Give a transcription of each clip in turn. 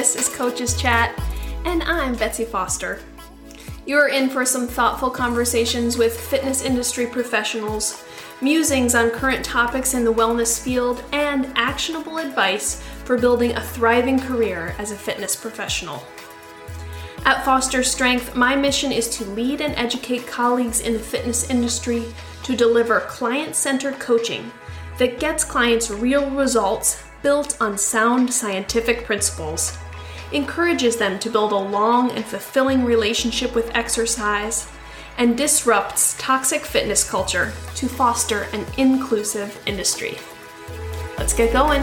This is Coaches Chat, and I'm Betsy Foster. You're in for some thoughtful conversations with fitness industry professionals, musings on current topics in the wellness field, and actionable advice for building a thriving career as a fitness professional. At Foster Strength, my mission is to lead and educate colleagues in the fitness industry to deliver client-centered coaching that gets clients real results built on sound scientific principles, encourages them to build a long and fulfilling relationship with exercise, and disrupts toxic fitness culture to foster an inclusive industry. Let's get going.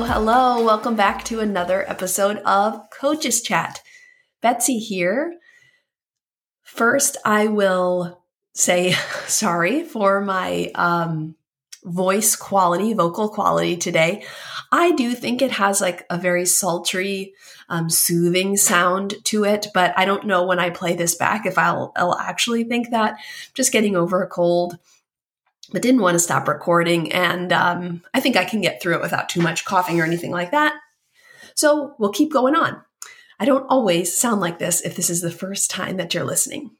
Hello. Welcome back to another episode of Coaches Chat. Betsy here. First, I will say sorry for my vocal quality today. I do think it has like a very sultry, soothing sound to it, but I don't know when I play this back if I'll actually think that. I'm just getting over a cold, but didn't want to stop recording, and I think I can get through it without too much coughing or anything like that. So we'll keep going on. I don't always sound like this if this is the first time that you're listening.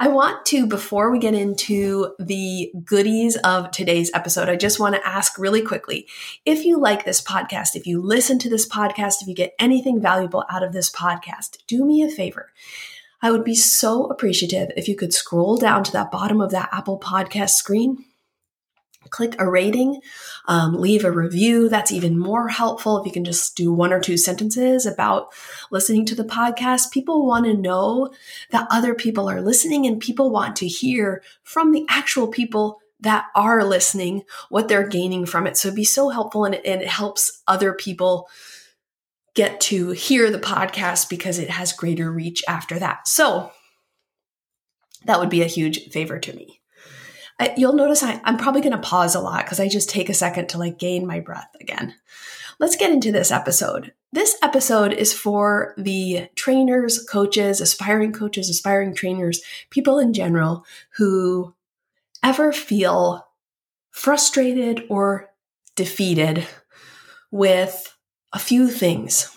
I want to, before we get into the goodies of today's episode, I just want to ask really quickly, if you like this podcast, if you listen to this podcast, if you get anything valuable out of this podcast, do me a favor. I would be so appreciative if you could scroll down to that bottom of that Apple Podcast screen, click a rating, leave a review. That's even more helpful if you can just do one or two sentences about listening to the podcast. People want to know that other people are listening, and people want to hear from the actual people that are listening what they're gaining from it. So it'd be so helpful, and it helps other people get to hear the podcast because it has greater reach after that. So that would be a huge favor to me. You'll notice I'm probably going to pause a lot because I just take a second to like gain my breath again. Let's get into this episode. This episode is for the trainers, coaches, aspiring trainers, people in general who ever feel frustrated or defeated with a few things.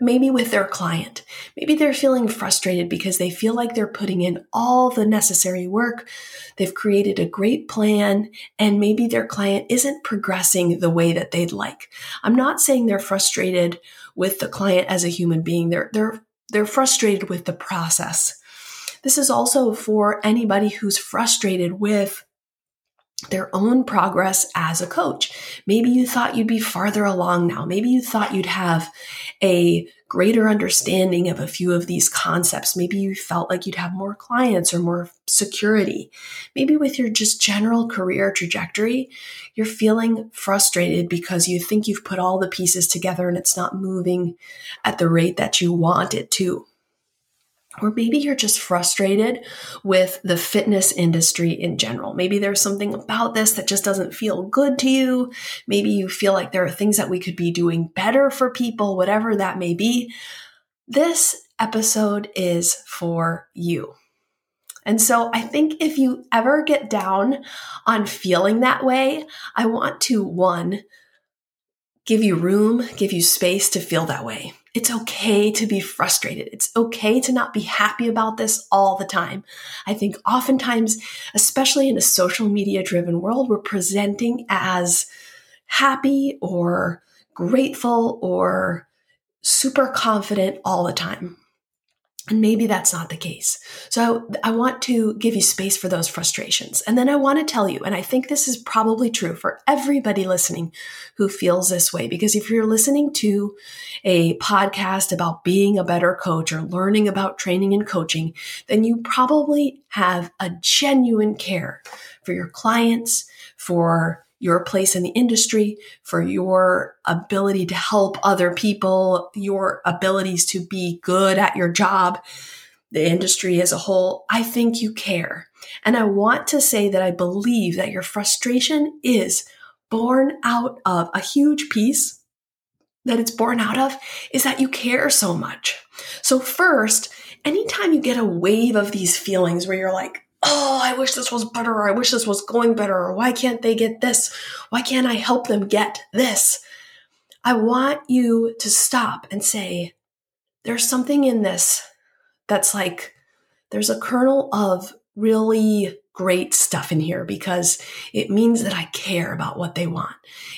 Maybe with their client. Maybe they're feeling frustrated because they feel like they're putting in all the necessary work. They've created a great plan, and maybe their client isn't progressing the way that they'd like. I'm not saying they're frustrated with the client as a human being. They're frustrated with the process. This is also for anybody who's frustrated with their own progress as a coach. Maybe you thought you'd be farther along now. Maybe you thought you'd have a greater understanding of a few of these concepts. Maybe you felt like you'd have more clients or more security. Maybe with your just general career trajectory, you're feeling frustrated because you think you've put all the pieces together and it's not moving at the rate that you want it to. Or maybe you're just frustrated with the fitness industry in general. Maybe there's something about this that just doesn't feel good to you. Maybe you feel like there are things that we could be doing better for people, whatever that may be. This episode is for you. And so I think if you ever get down on feeling that way, I want to, one, give you room, give you space to feel that way. It's okay to be frustrated. It's okay to not be happy about this all the time. I think oftentimes, especially in a social media-driven world, we're presenting as happy or grateful or super confident all the time. And maybe that's not the case. So I want to give you space for those frustrations. And then I want to tell you, and I think this is probably true for everybody listening who feels this way, because if you're listening to a podcast about being a better coach or learning about training and coaching, then you probably have a genuine care for your clients, for your place in the industry, for your ability to help other people, your abilities to be good at your job, the industry as a whole. I think you care. And I want to say that I believe that your frustration is born out of a huge piece that it's born out of is that you care so much. So first, anytime you get a wave of these feelings where you're like, oh, I wish this was better, or I wish this was going better, or why can't they get this? Why can't I help them get this? I want you to stop and say, there's something in this that's like, there's a kernel of really great stuff in here because it means that I care about what they want.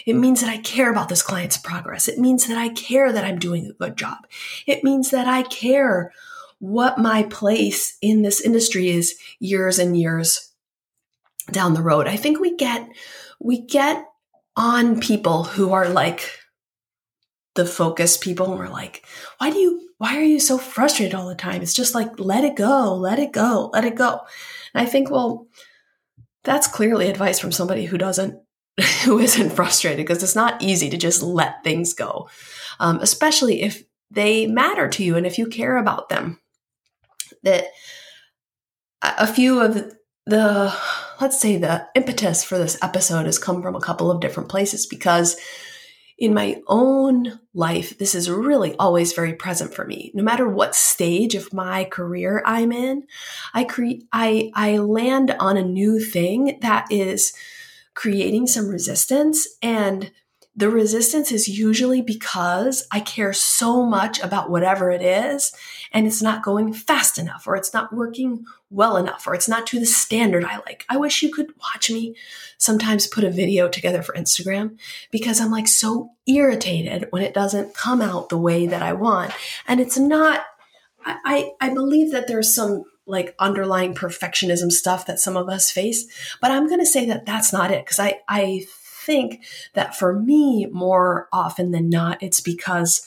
It means that I care about this client's progress. It means that I care that I'm doing a good job. It means that I care what my place in this industry is years and years down the road. I think we get on people who are like the focus people, and we're like, why are you so frustrated all the time? It's just like, let it go, let it go, let it go. And I think, well, that's clearly advice from somebody who isn't frustrated, because it's not easy to just let things go, especially if they matter to you and if you care about them. That a few of the, let's say, the impetus for this episode has come from a couple of different places, because in my own life, this is really always very present for me. No matter what stage of my career I'm in, I land on a new thing that is creating some resistance. And the resistance is usually because I care so much about whatever it is, and it's not going fast enough, or it's not working well enough, or it's not to the standard I like. I wish you could watch me sometimes put a video together for Instagram, because I'm like so irritated when it doesn't come out the way that I want. And it's not, I believe that there's some like underlying perfectionism stuff that some of us face, but I'm going to say that that's not it. Because I think that for me, more often than not, it's because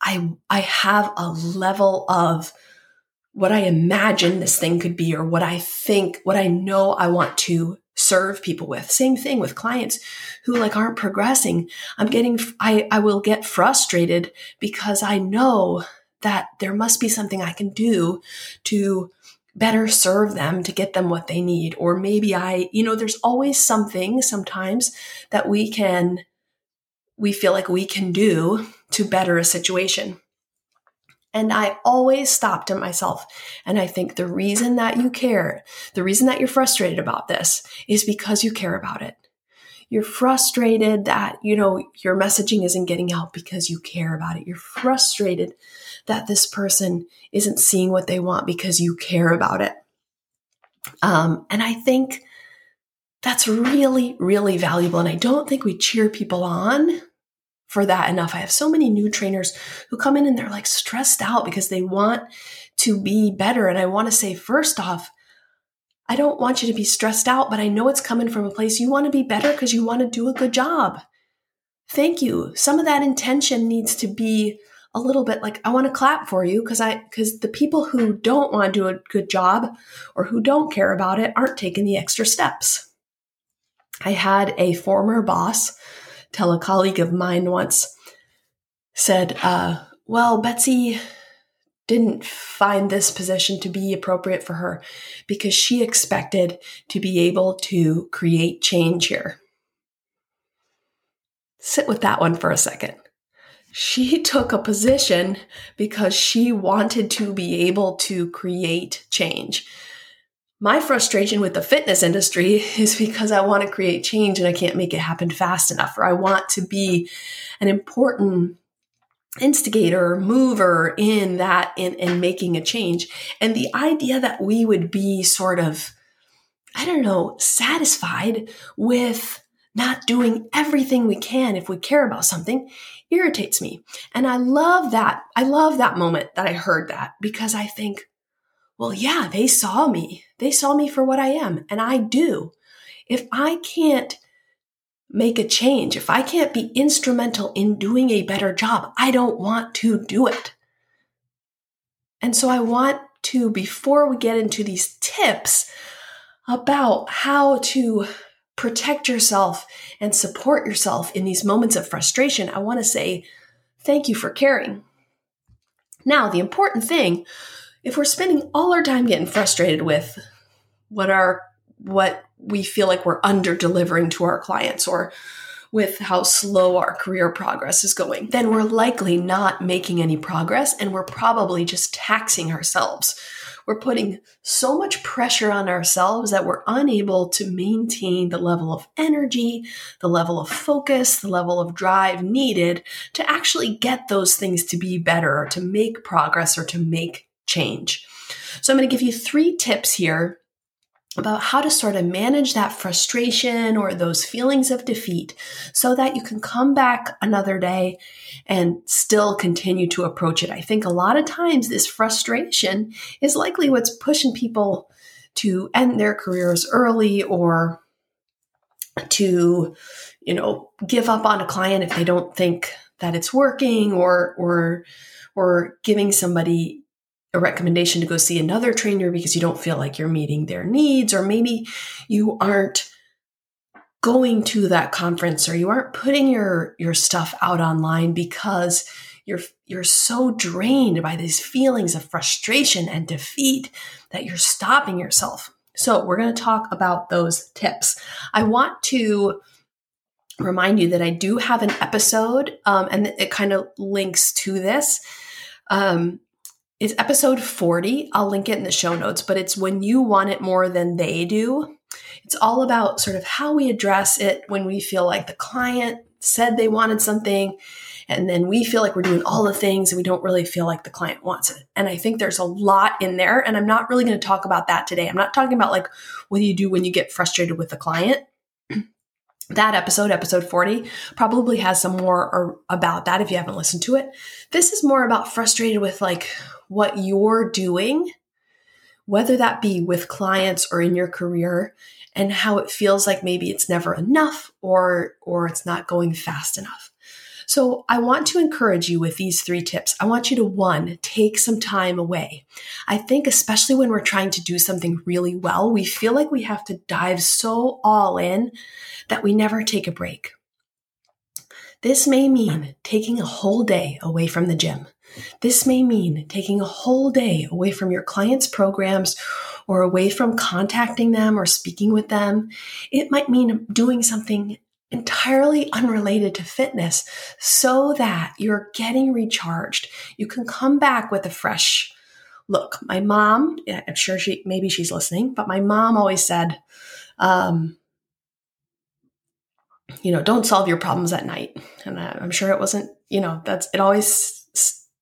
I have a level of what I imagine this thing could be, or what I think, what I know I want to serve people with. Same thing with clients who like aren't progressing. I will get frustrated because I know that there must be something I can do to better serve them, to get them what they need. Or maybe there's always something sometimes that we feel like we can do to better a situation. And I always stop to myself. And I think the reason that you care, the reason that you're frustrated about this, is because you care about it. You're frustrated that, your messaging isn't getting out, because you care about it. You're frustrated that this person isn't seeing what they want, because you care about it. And I think that's really, really valuable. And I don't think we cheer people on for that enough. I have so many new trainers who come in and they're like stressed out because they want to be better. And I want to say, first off, I don't want you to be stressed out, but I know it's coming from a place you want to be better because you want to do a good job. Thank you. Some of that intention needs to be a little bit like, I want to clap for you, because the people who don't want to do a good job or who don't care about it aren't taking the extra steps. I had a former boss tell a colleague of mine once, said, well, Betsy didn't find this position to be appropriate for her because she expected to be able to create change here. Sit with that one for a second. She took a position because she wanted to be able to create change. My frustration with the fitness industry is because I want to create change and I can't make it happen fast enough, or I want to be an important instigator, mover in that, in making a change. And the idea that we would be sort of, satisfied with not doing everything we can if we care about something irritates me. And I love that. I love that moment that I heard that, because I think, well, yeah, they saw me. They saw me for what I am. And I do. If I can't make a change, if I can't be instrumental in doing a better job, I don't want to do it. And so I want to, before we get into these tips about how to protect yourself and support yourself in these moments of frustration, I want to say, thank you for caring. Now, the important thing, if we're spending all our time getting frustrated with what we feel like we're under delivering to our clients, or with how slow our career progress is going, then we're likely not making any progress, and we're probably just taxing ourselves We're putting so much pressure on ourselves that we're unable to maintain the level of energy, the level of focus, the level of drive needed to actually get those things to be better or to make progress or to make change. So I'm going to give you 3 tips here about how to sort of manage that frustration or those feelings of defeat so that you can come back another day and still continue to approach it. I think a lot of times this frustration is likely what's pushing people to end their careers early or to, give up on a client if they don't think that it's working or giving somebody a recommendation to go see another trainer because you don't feel like you're meeting their needs, or maybe you aren't going to that conference or you aren't putting your stuff out online because you're so drained by these feelings of frustration and defeat that you're stopping yourself. So we're going to talk about those tips. I want to remind you that I do have an episode, and it kind of links to this. It's episode 40. I'll link it in the show notes, but it's When You Want It More Than They Do. It's all about sort of how we address it when we feel like the client said they wanted something, and then we feel like we're doing all the things and we don't really feel like the client wants it. And I think there's a lot in there, and I'm not really going to talk about that today. I'm not talking about like what do you do when you get frustrated with the client. That episode, episode 40, probably has some more about that if you haven't listened to it. This is more about frustrated with like what you're doing, whether that be with clients or in your career, and how it feels like maybe it's never enough or it's not going fast enough. So I want to encourage you with these 3 tips. I want you to, 1, take some time away. I think especially when we're trying to do something really well, we feel like we have to dive so all in that we never take a break. This may mean taking a whole day away from the gym. This may mean taking a whole day away from your clients' programs or away from contacting them or speaking with them. It might mean doing something entirely unrelated to fitness so that you're getting recharged. You can come back with a fresh look. My mom, I'm sure maybe she's listening, but my mom always said, don't solve your problems at night. And I'm sure it wasn't, it always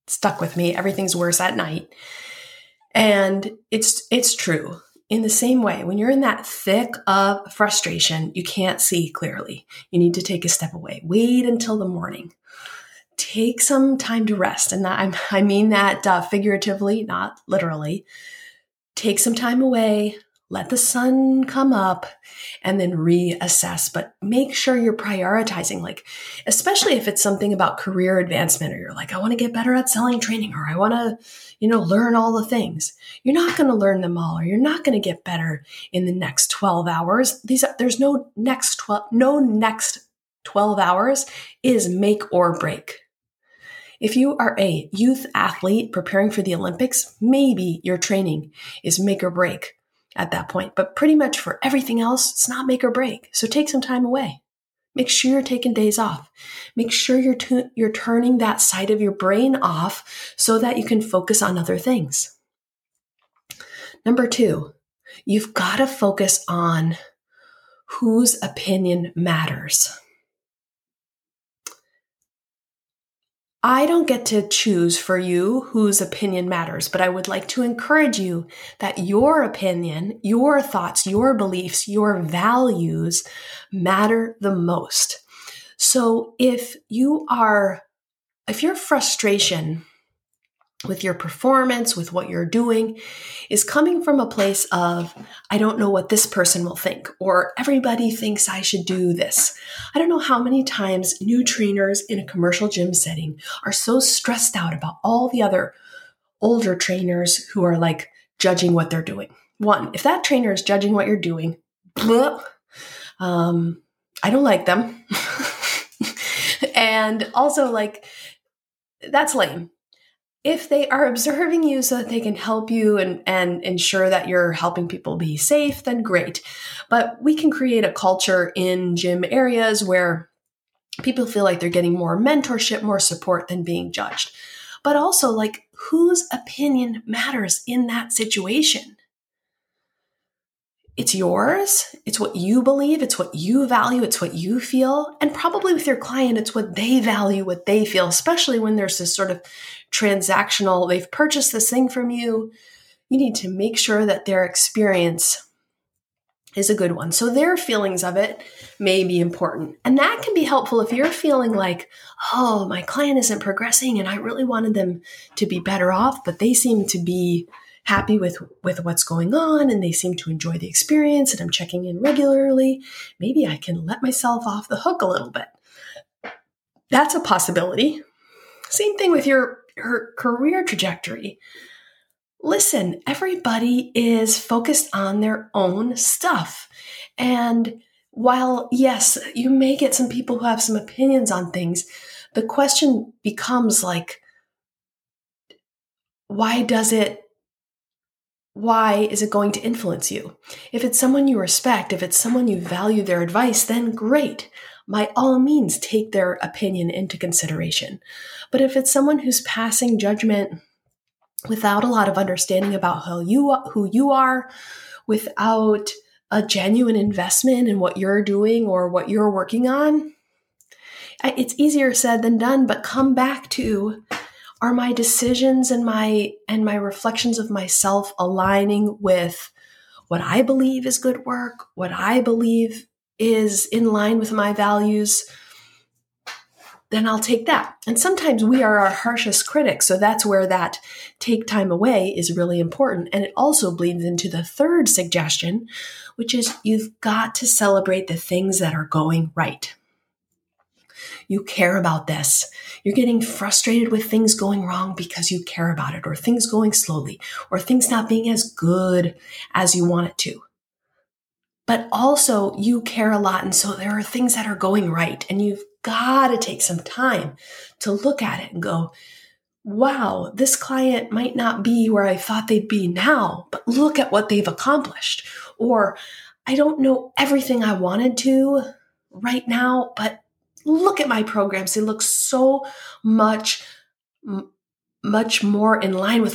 stuck with me. Everything's worse at night. And it's true. In the same way, when you're in that thick of frustration, you can't see clearly. You need to take a step away. Wait until the morning. Take some time to rest. And I mean that figuratively, not literally. Take some time away. Let the sun come up and then reassess, but make sure you're prioritizing, like, especially if it's something about career advancement or you're like, I want to get better at selling training or I want to, learn all the things. You're not going to learn them all or you're not going to get better in the next 12 hours. There's no next 12 hours is make or break. If you are a youth athlete preparing for the Olympics, maybe your training is make or break at that point, but pretty much for everything else, it's not make or break. So take some time away. Make sure you're taking days off. Make sure you're turning that side of your brain off so that you can focus on other things. Number 2, you've got to focus on whose opinion matters. I don't get to choose for you whose opinion matters, but I would like to encourage you that your opinion, your thoughts, your beliefs, your values matter the most. So if your frustration with your performance, with what you're doing, is coming from a place of, I don't know what this person will think, or everybody thinks I should do this. I don't know how many times new trainers in a commercial gym setting are so stressed out about all the other older trainers who are like judging what they're doing. 1, if that trainer is judging what you're doing, I don't like them. And also like, that's lame. If they are observing you so that they can help you and ensure that you're helping people be safe, then great. But we can create a culture in gym areas where people feel like they're getting more mentorship, more support than being judged. But also, like, whose opinion matters in that situation? It's yours. It's what you believe. It's what you value. It's what you feel. And probably with your client, it's what they value, what they feel, especially when there's this sort of transactional, they've purchased this thing from you. You need to make sure that their experience is a good one. So their feelings of it may be important. And that can be helpful if you're feeling like, oh, my client isn't progressing and I really wanted them to be better off, but they seem to be happy with what's going on and they seem to enjoy the experience and I'm checking in regularly. Maybe I can let myself off the hook a little bit. That's a possibility. Same thing with your career trajectory. Listen, everybody is focused on their own stuff. And while, yes, you may get some people who have some opinions on things, the question becomes like, why is it going to influence you? If it's someone you respect, if it's someone you value their advice, then great. By all means, take their opinion into consideration. But if it's someone who's passing judgment without a lot of understanding about who you are, without a genuine investment in what you're doing or what you're working on, it's easier said than done, but come back to, are my decisions and my reflections of myself aligning with what I believe is good work, what I believe is in line with my values? Then I'll take that. And sometimes we are our harshest critics. So that's where that take time away is really important. And it also bleeds into the third suggestion, which is you've got to celebrate the things that are going right. You care about this. You're getting frustrated with things going wrong because you care about it, or things going slowly, or things not being as good as you want it to. But also you care a lot. And so there are things that are going right, and you've got to take some time to look at it and go, wow, this client might not be where I thought they'd be now, but look at what they've accomplished. Or I don't know everything I wanted to right now, but look at my programs. They look so much more in line with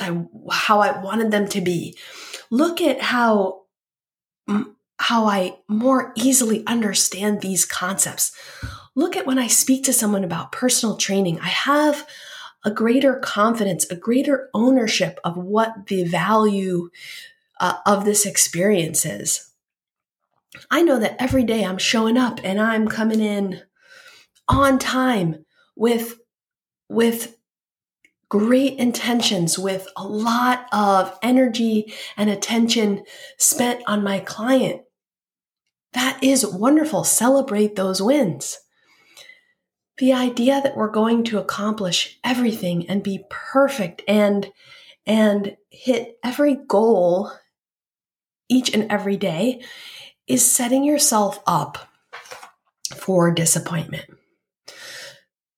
how I wanted them to be. Look at how I more easily understand these concepts. Look at when I speak to someone about personal training, I have a greater confidence, a greater ownership of what the value of this experience is. I know that every day I'm showing up and I'm coming in on time with great intentions, with a lot of energy and attention spent on my client. That is wonderful. Celebrate those wins. The idea that we're going to accomplish everything and be perfect and hit every goal each and every day is setting yourself up for disappointment.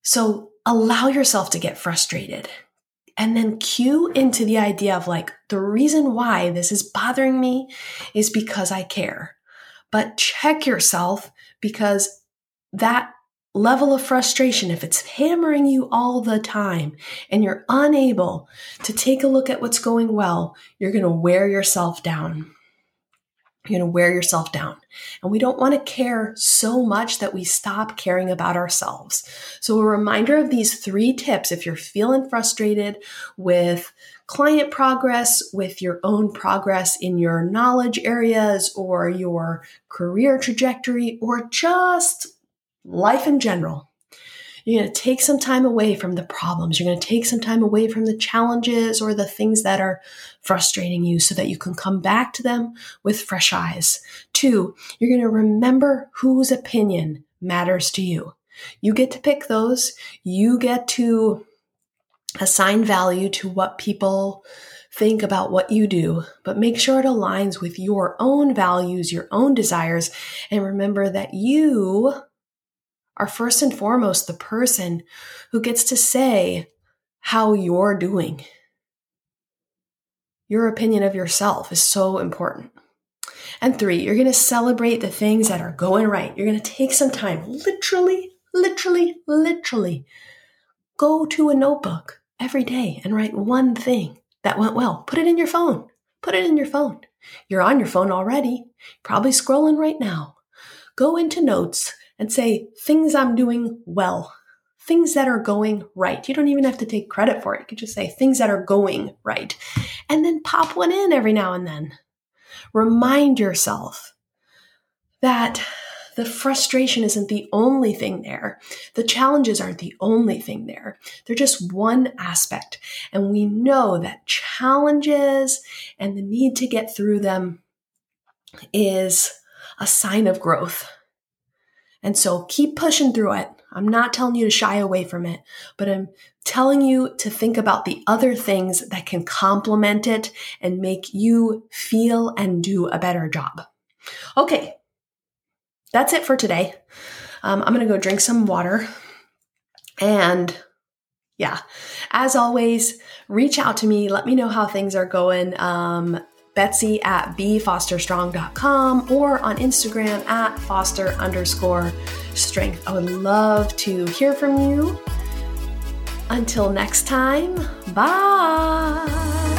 So allow yourself to get frustrated and then cue into the idea of like, the reason why this is bothering me is because I care. But check yourself, because that level of frustration, if it's hammering you all the time and you're unable to take a look at what's going well, you're going to wear yourself down. You're going to wear yourself down. And we don't want to care so much that we stop caring about ourselves. So a reminder of these three tips, if you're feeling frustrated with client progress, with your own progress in your knowledge areas or your career trajectory, or just life in general, you're going to take some time away from the problems. You're going to take some time away from the challenges or the things that are frustrating you so that you can come back to them with fresh eyes. 2, you're going to remember whose opinion matters to you. You get to pick those. You get to assign value to what people think about what you do, but make sure it aligns with your own values, your own desires, and remember that you are first and foremost the person who gets to say how you're doing. Your opinion of yourself is so important. And 3, you're going to celebrate the things that are going right. You're going to take some time, literally, go to a notebook every day and write one thing that went well. Put it in your phone. Put it in your phone. You're on your phone already, probably scrolling right now. Go into notes and say things I'm doing well, things that are going right. You don't even have to take credit for it. You could just say things that are going right and then pop one in every now and then. Remind yourself that the frustration isn't the only thing there. The challenges aren't the only thing there. They're just one aspect. And we know that challenges and the need to get through them is a sign of growth. And so keep pushing through it. I'm not telling you to shy away from it, but I'm telling you to think about the other things that can complement it and make you feel and do a better job. Okay. That's it for today. I'm going to go drink some water. And yeah, as always, reach out to me. Let me know how things are going. Betsy at bfosterstrong.com or on Instagram at foster_strength. I would love to hear from you. Until next time, bye.